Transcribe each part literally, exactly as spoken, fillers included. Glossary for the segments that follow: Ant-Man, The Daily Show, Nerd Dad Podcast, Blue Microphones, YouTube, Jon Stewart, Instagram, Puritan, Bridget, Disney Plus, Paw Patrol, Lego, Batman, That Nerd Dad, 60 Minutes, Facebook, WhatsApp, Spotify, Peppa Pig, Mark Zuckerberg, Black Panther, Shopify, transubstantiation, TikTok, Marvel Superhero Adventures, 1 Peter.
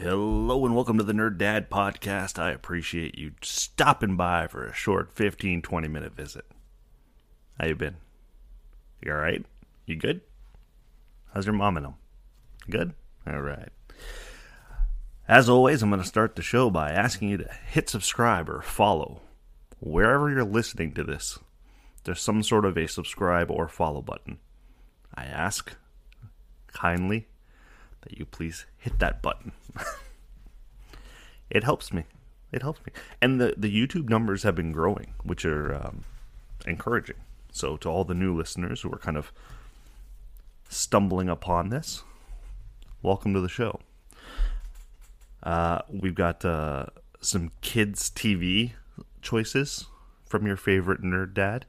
Hello and welcome to the Nerd Dad Podcast. I appreciate you stopping by for a short fifteen, twenty minute visit. How you been? You all right? You good? How's your mom and them? Good? All right. As always, I'm going to start the show by asking you to hit subscribe or follow. Wherever you're listening to this, there's some sort of a subscribe or follow button. I ask kindly that you please hit that button. It helps me. It helps me. And the, the YouTube numbers have been growing, which are um, encouraging. So to all the new listeners who are kind of stumbling upon this, welcome to the show. Uh, we've got uh, some kids' T V choices from your favorite nerd dad.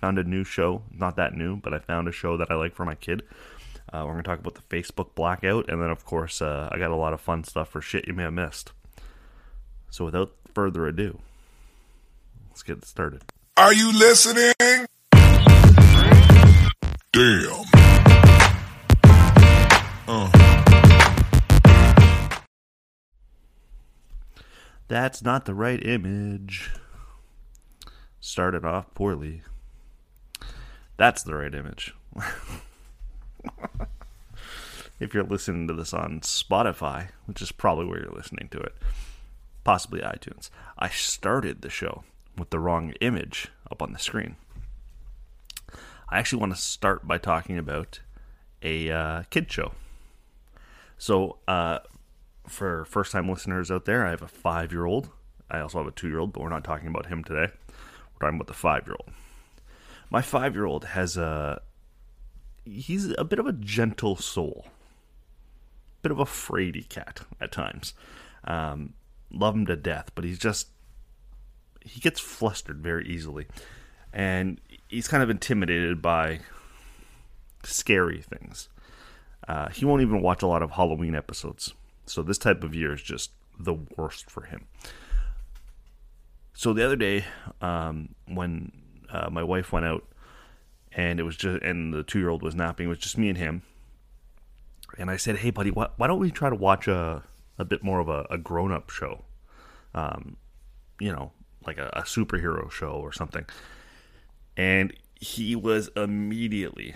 Found a new show. Not that new, but I found a show that I like for my kid. Uh, we're going to talk about the Facebook blackout. And then, of course, uh, I got a lot of fun stuff for shit you may have missed. So without further ado, let's get started. Are you listening? Damn. Uh. That's not the right image. Started off poorly. That's the right image. If you're listening to this on Spotify, which is probably where you're listening to it, possibly iTunes, I started the show with the wrong image up on the screen. I actually want to start by talking about a uh, kid show. So uh, for first-time listeners out there, I have a five-year-old. I also have a two-year-old, but we're not talking about him today. We're talking about the five-year-old. My five-year-old has a... He's a bit of a gentle soul. Bit of a fraidy cat at times. Um, love him to death, but he's just... He gets flustered very easily. And he's kind of intimidated by scary things. Uh, he won't even watch a lot of Halloween episodes. So this type of year is just the worst for him. So the other day, um, when uh, my wife went out, and it was just, and the two-year-old was napping. It was just me and him. And I said, "Hey, buddy, why, why don't we try to watch a a bit more of a, a grown-up show? Um, you know, like a, a superhero show or something." And he was immediately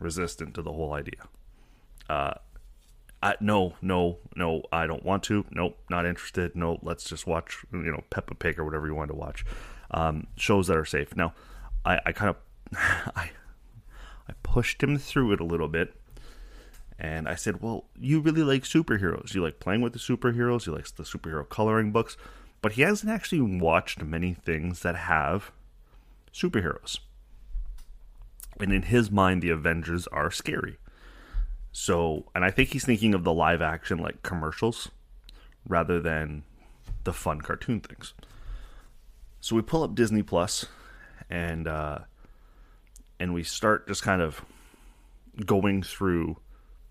resistant to the whole idea. Uh, I, no, no, no, I don't want to. Nope, not interested. No, let's just watch, you know, Peppa Pig or whatever you want to watch. Um, shows that are safe. Now, I, I kind of I I pushed him through it a little bit, and I said, "Well, you really like superheroes. You like playing with the superheroes. You like the superhero coloring books." But he hasn't actually watched many things that have superheroes. And in his mind, the Avengers are scary. So, and I think he's thinking of the live action, like, commercials rather than the fun cartoon things. So we pull up Disney Plus, and uh And we start just kind of going through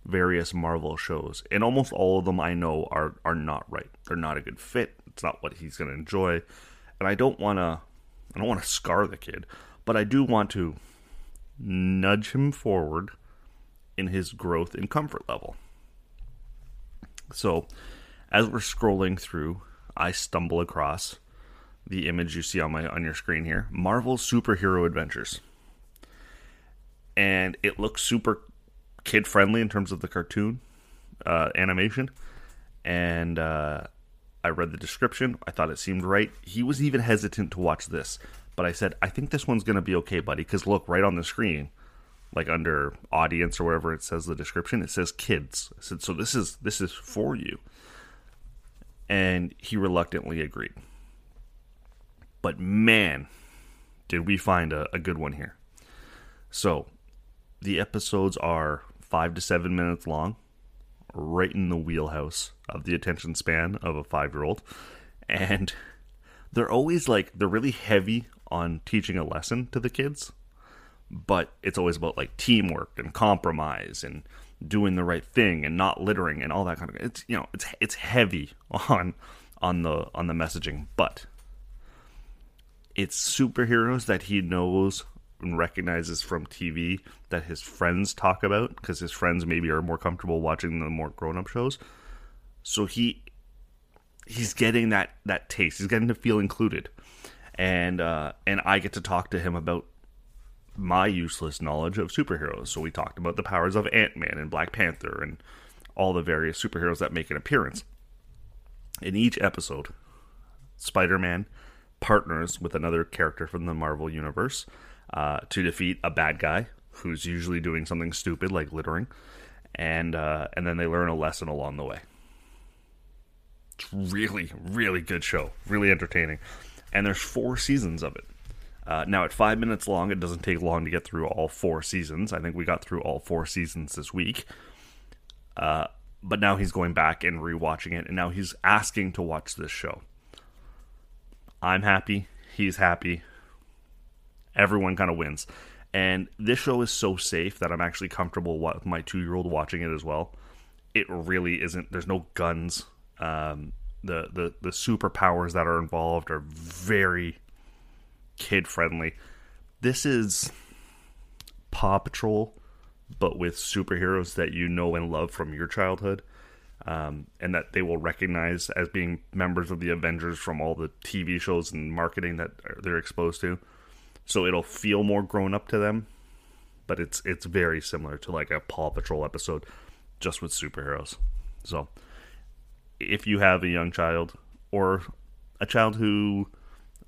various Marvel shows. And almost all of them I know are, are not right. They're not a good fit. It's not what he's going to enjoy. And I don't want to I don't want to scar the kid. But I do want to nudge him forward in his growth and comfort level. So as we're scrolling through, I stumble across the image you see on my on your screen here. Marvel Superhero Adventures. And it looks super kid-friendly in terms of the cartoon uh, animation. And uh, I read the description. I thought it seemed right. He was even hesitant to watch this. But I said, I think this one's going to be okay, buddy. Because look, right on the screen, like under audience or wherever it says the description, it says kids. I said, so this is this is for you. And he reluctantly agreed. But man, did we find a, a good one here. So... The episodes are five to seven minutes long, right in the wheelhouse of the attention span of a five-year-old. And they're always like, they're really heavy on teaching a lesson to the kids, but it's always about like teamwork and compromise and doing the right thing and not littering and all that kind of, it's, you know, it's, it's heavy on, on the, on the messaging, but it's superheroes that he knows and recognizes from T V that his friends talk about, because his friends maybe are more comfortable watching the more grown-up shows. So he, he's getting that, that taste. He's getting to feel included. And, uh, and I get to talk to him about my useless knowledge of superheroes. So we talked about the powers of Ant-Man and Black Panther and all the various superheroes that make an appearance. In each episode, Spider-Man partners with another character from the Marvel Universe uh, to defeat a bad guy who's usually doing something stupid like littering. And, uh, and then they learn a lesson along the way. It's really, really good show. Really entertaining. And there's four seasons of it. Uh, now, at five minutes long, it doesn't take long to get through all four seasons. I think we got through all four seasons this week. Uh, but now he's going back and rewatching it. And now he's asking to watch this show. I'm happy. He's happy. Everyone kind of wins. And this show is so safe that I'm actually comfortable with my two-year-old watching it as well. It really isn't. There's no guns. Um, the, the, the superpowers that are involved are very kid-friendly. This is Paw Patrol, but with superheroes that you know and love from your childhood, um, and that they will recognize as being members of the Avengers from all the T V shows and marketing that they're exposed to. So it'll feel more grown up to them, but it's it's very similar to like a Paw Patrol episode, just with superheroes. So if you have a young child or a child who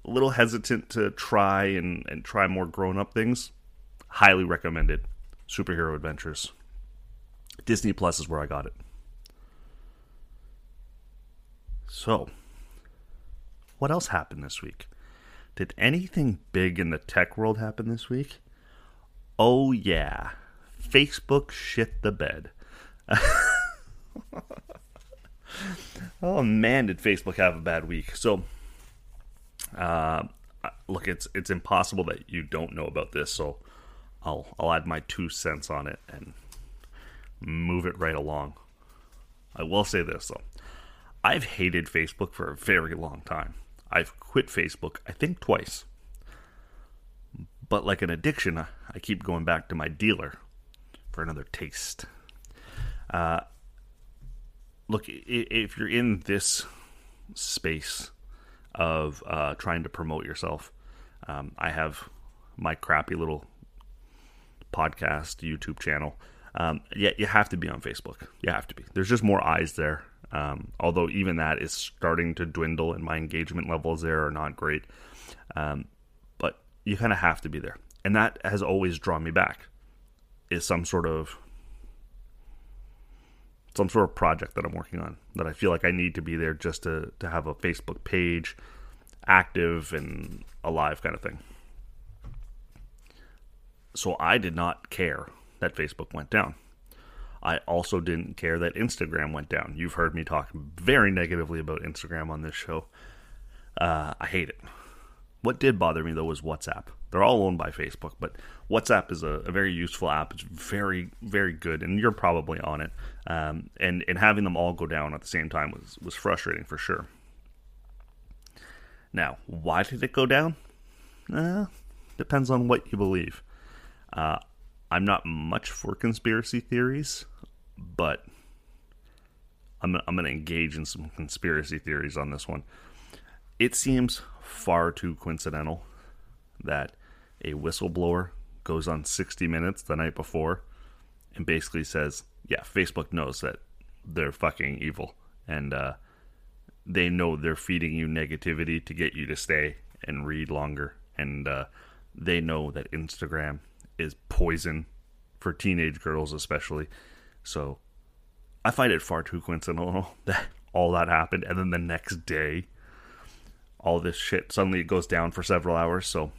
a little hesitant to try and, and try more grown-up things, highly recommended. Superhero Adventures. Disney Plus is where I got it. So, what else happened this week? Did anything big in the tech world happen this week? Oh yeah. Facebook shit the bed. Oh man, did Facebook have a bad week. So, uh, look, it's it's impossible that you don't know about this, so I'll I'll add my two cents on it and move it right along. I will say this though, I've hated Facebook for a very long time. I've quit Facebook, I think twice, but like an addiction, I keep going back to my dealer for another taste. Uh, look, if you're in this space of uh, trying to promote yourself, um, I have my crappy little podcast YouTube channel. Um, yeah, you have to be on Facebook. You have to be. There's just more eyes there. Um, although even that is starting to dwindle, and my engagement levels there are not great. Um, but you kind of have to be there, and that has always drawn me back. Is some sort of some sort of project that I'm working on that I feel like I need to be there just to, to have a Facebook page active and alive kind of thing. So I did not care that Facebook went down. I also didn't care that Instagram went down. You've heard me talk very negatively about Instagram on this show. Uh, I hate it. What did bother me, though, was WhatsApp. They're all owned by Facebook, but WhatsApp is a, a very useful app. It's very, very good, and you're probably on it. Um, and, and having them all go down at the same time was, was frustrating for sure. Now, why did it go down? Uh, depends on what you believe. Uh, I'm not much for conspiracy theories, but I'm, I'm going to engage in some conspiracy theories on this one. It seems far too coincidental that a whistleblower goes on sixty minutes the night before and basically says, yeah, Facebook knows that they're fucking evil, and uh, they know they're feeding you negativity to get you to stay and read longer, and uh, they know that Instagram is poison for teenage girls especially. So I find it far too coincidental that all that happened, and then the next day all this shit, suddenly it goes down for several hours. So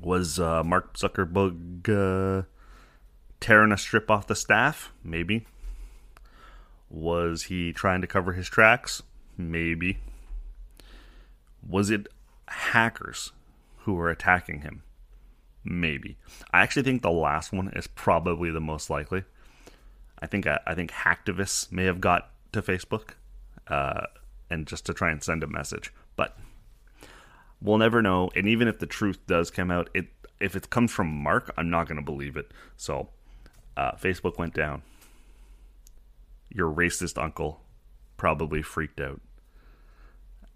was uh, Mark Zuckerberg uh, tearing a strip off the staff? Maybe. Was he trying to cover his tracks? Maybe. Was it hackers who were attacking him? Maybe. I actually think the last one is probably the most likely. I think I think hacktivists may have got to Facebook uh, and just to try and send a message. But we'll never know. And even if the truth does come out, it if it comes from Mark, I'm not going to believe it. So uh, Facebook went down. Your racist uncle probably freaked out.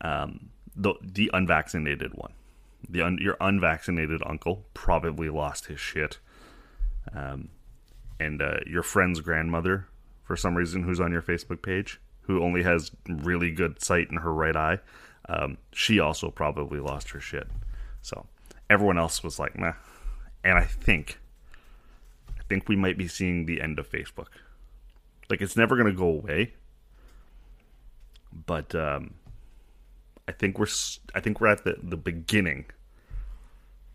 Um, the the unvaccinated one. The un, your unvaccinated uncle probably lost his shit. Um, and uh, your friend's grandmother, for some reason, who's on your Facebook page, who only has really good sight in her right eye, um, she also probably lost her shit. So everyone else was like, meh. And I think, I think we might be seeing the end of Facebook. Like, it's never going to go away. But um, I think we're I think we're at the, the beginning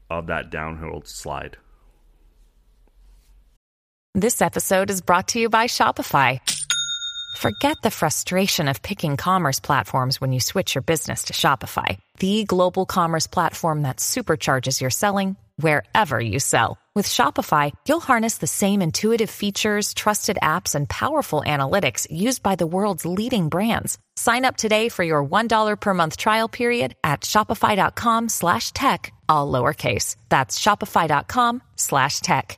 of that downhill slide. This episode is brought to you by Shopify. Forget the frustration of picking commerce platforms when you switch your business to Shopify, the global commerce platform that supercharges your selling wherever you sell. With Shopify, you'll harness the same intuitive features, trusted apps, and powerful analytics used by the world's leading brands. Sign up today for your one dollar per month trial period at shopify.com slash tech, all lowercase. That's shopify.com slash tech.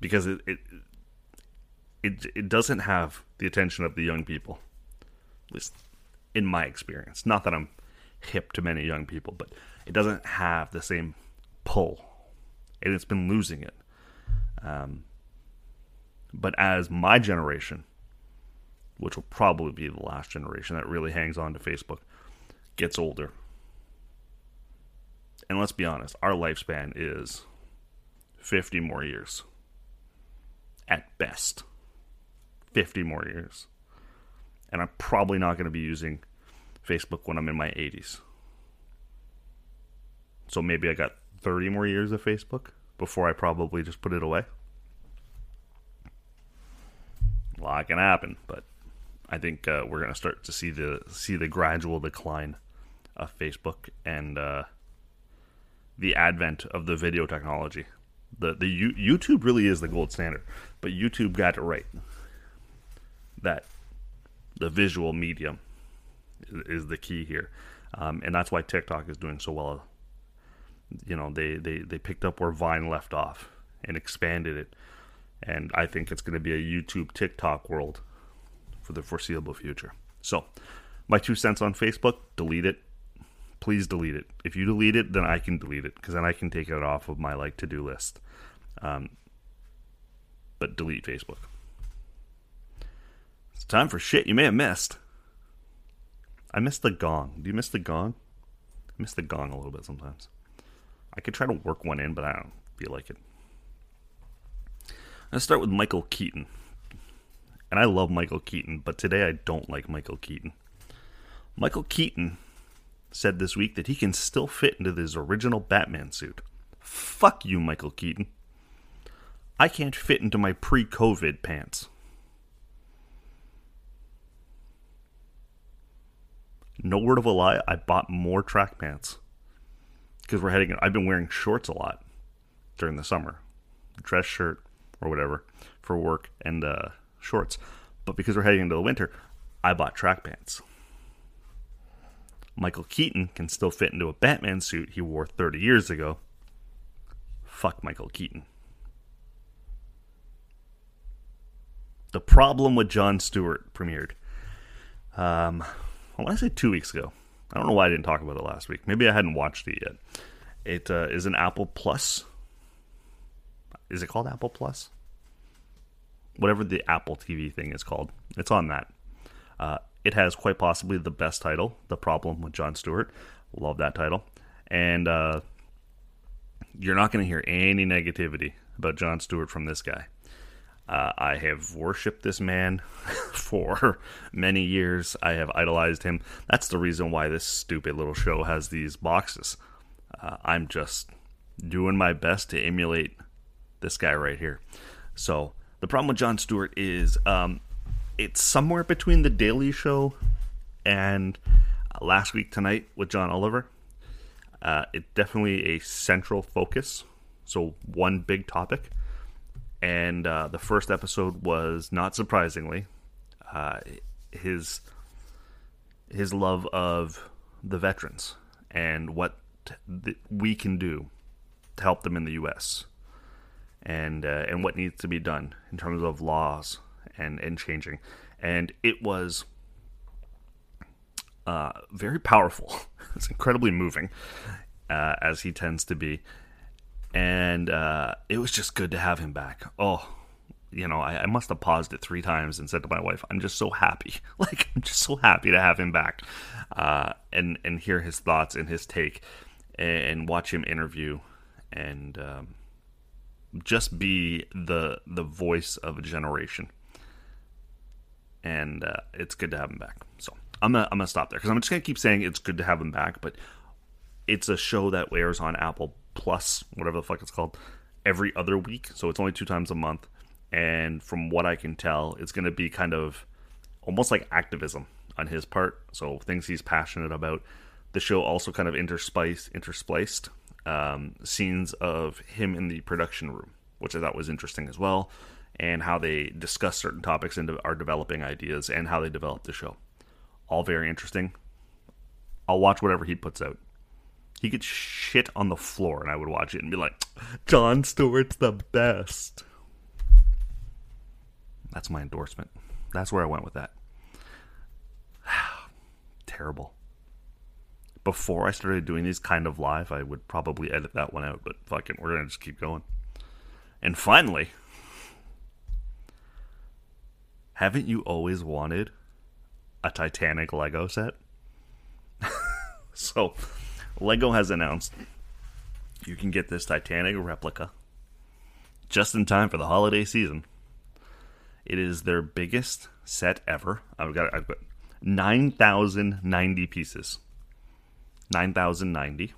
Because it, it it it doesn't have the attention of the young people, at least in my experience. Not that I'm hip to many young people, but it doesn't have the same pull, and it's been losing it. Um, but as my generation, which will probably be the last generation that really hangs on to Facebook, gets older, and let's be honest, our lifespan is fifty more years. At best, fifty more years. And I'm probably not going to be using Facebook when I'm in my eighties. So maybe I got thirty more years of Facebook before I probably just put it away. A lot can happen, but I think uh, we're going to start to see the see the gradual decline of Facebook and uh, the advent of the video technology. The the U- YouTube really is the gold standard, but YouTube got it right. That the visual medium is the key here, um, and that's why TikTok is doing so well. You know, they, they, they picked up where Vine left off and expanded it, and I think it's going to be a YouTube TikTok world for the foreseeable future. So, my two cents on Facebook: delete it. Please delete it. If you delete it, then I can delete it, because then I can take it off of my like to-do list. Um, but delete Facebook. It's time for shit you may have missed. I missed the gong. Do you miss the gong? I miss the gong a little bit sometimes. I could try to work one in, but I don't feel like it. Let's start with Michael Keaton. And I love Michael Keaton, but today I don't like Michael Keaton. Michael Keaton said this week that he can still fit into his original Batman suit. Fuck you, Michael Keaton. I can't fit into my pre-COVID pants. No word of a lie, I bought more track pants. Because we're heading in. I've been wearing shorts a lot during the summer. Dress shirt or whatever for work and uh, shorts. But because we're heading into the winter, I bought track pants. Michael Keaton can still fit into a Batman suit he wore thirty years ago. Fuck Michael Keaton. The Problem with Jon Stewart premiered. Um, I want to say two weeks ago. I don't know why I didn't talk about it last week. Maybe I hadn't watched it yet. It uh, is an Apple Plus. Is it called Apple Plus? whatever the Apple T V thing is called. It's on that. Uh, it has quite possibly the best title, The Problem with Jon Stewart. Love that title. And uh, you're not going to hear any negativity about Jon Stewart from this guy. Uh, I have worshipped this man for many years. I have idolized him. That's the reason why this stupid little show has these boxes. Uh, I'm just doing my best to emulate this guy right here. So The Problem with Jon Stewart is um, it's somewhere between The Daily Show and uh, Last Week Tonight with John Oliver. Uh, it's definitely a central focus. So one big topic. And uh, the first episode was, not surprisingly, uh, his his love of the veterans and what th- we can do to help them in the U S and uh, and what needs to be done in terms of laws and, and changing. And it was uh, very powerful. It's incredibly moving, uh, as he tends to be. And uh, it was just good to have him back. Oh, you know, I, I must have paused it three times and said to my wife, I'm just so happy. Like, I'm just so happy to have him back uh, and, and hear his thoughts and his take and watch him interview and um, just be the the voice of a generation. And uh, it's good to have him back. So I'm gonna, I'm gonna stop there because I'm just going to keep saying it's good to have him back. But it's a show that airs on Apple Plus, whatever the fuck it's called, every other week. So it's only two times a month. And from what I can tell, it's going to be kind of almost like activism on his part. So things he's passionate about. The show also kind of interspiced, interspliced um, scenes of him in the production room, which I thought was interesting as well. And how they discuss certain topics and are developing ideas and how they develop the show. All very interesting. I'll watch whatever he puts out. He could shit on the floor, and I would watch it and be like, Jon Stewart's the best. That's my endorsement. That's where I went with that. Terrible. Before I started doing these kind of live, I would probably edit that one out, but fucking, we're going to just keep going. And finally, haven't you always wanted a Titanic Lego set? So Lego has announced you can get this Titanic replica just in time for the holiday season. It is their biggest set ever. I've got, I've got nine thousand ninety pieces. nine thousand ninety.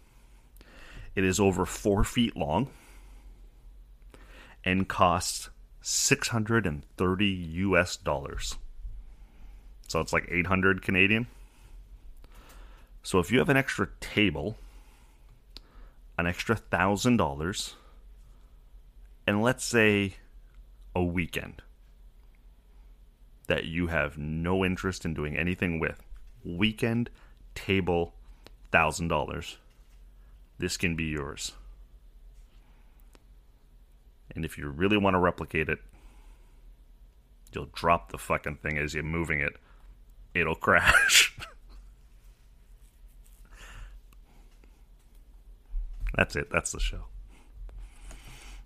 It is over four feet long and costs six hundred thirty U S dollars. So it's like eight hundred Canadian. So if you have an extra table, an extra one thousand dollars, and let's say a weekend that you have no interest in doing anything with, weekend table one thousand dollars, this can be yours. And if you really want to replicate it, you'll drop the fucking thing as you're moving it. It'll crash. That's it. That's the show.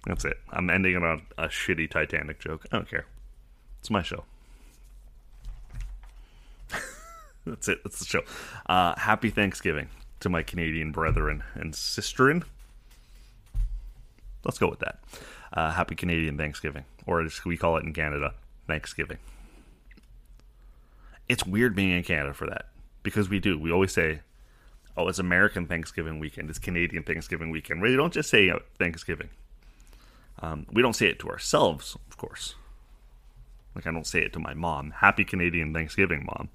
That's it. I'm ending it on a shitty Titanic joke. I don't care. It's my show. That's it. That's the show. Uh, happy Thanksgiving to my Canadian brethren and sisterin. Let's go with that. Uh, happy Canadian Thanksgiving. Or as we call it in Canada, Thanksgiving. It's weird being in Canada for that. Because we do. We always say, oh, it's American Thanksgiving weekend. It's Canadian Thanksgiving weekend. We don't just say Thanksgiving. Um, we don't say it to ourselves, of course. Like, I don't say it to my mom. Happy Canadian Thanksgiving, Mom.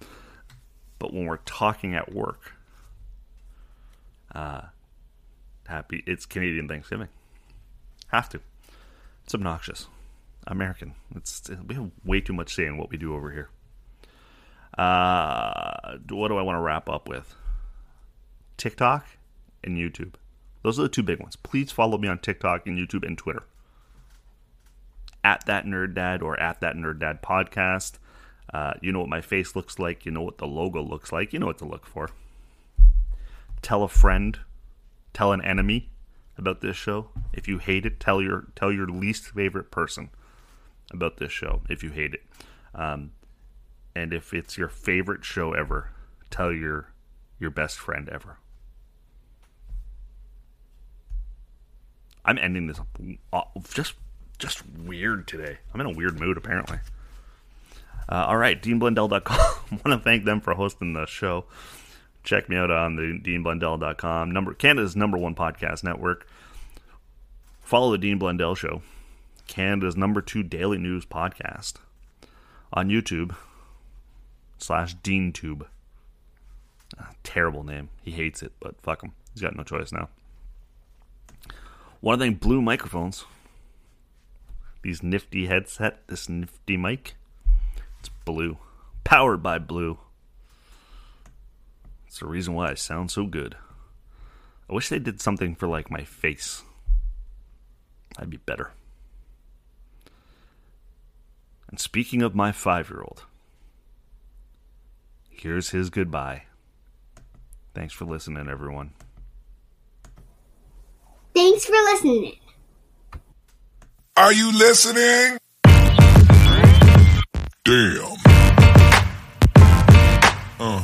But when we're talking at work, uh, happy, it's Canadian Thanksgiving. Have to. It's obnoxious. American. It's, we have way too much say in what we do over here. Uh, what do I want to wrap up with? TikTok and YouTube. Those are the two big ones. Please follow me on TikTok and YouTube and Twitter. At That Nerd Dad or at That Nerd Dad Podcast. Uh, you know what my face looks like. You know what the logo looks like. You know what to look for. Tell a friend. Tell an enemy about this show. If you hate it, tell your tell your least favorite person. about this show if you hate it. Um, and if it's your favorite show ever, tell your your best friend ever. I'm ending this just just weird today. I'm in a weird mood, apparently. Uh, all right, dean blundell dot com. I want to thank them for hosting the show. Check me out on the dean blundell dot com. Number, Canada's number one podcast network. Follow the Dean Blundell Show, Canada's number two daily news podcast, on YouTube slash DeanTube. Ah, terrible name. He hates it, but fuck him. He's got no choice now. Want to thank Blue Microphones. These nifty headset, this nifty mic. It's Blue. Powered by Blue. It's the reason why I sound so good. I wish they did something for, like, my face. That'd be better. And speaking of my five-year-old, here's his goodbye. Thanks for listening, everyone. Thanks for listening. Are you listening? Damn. Uh.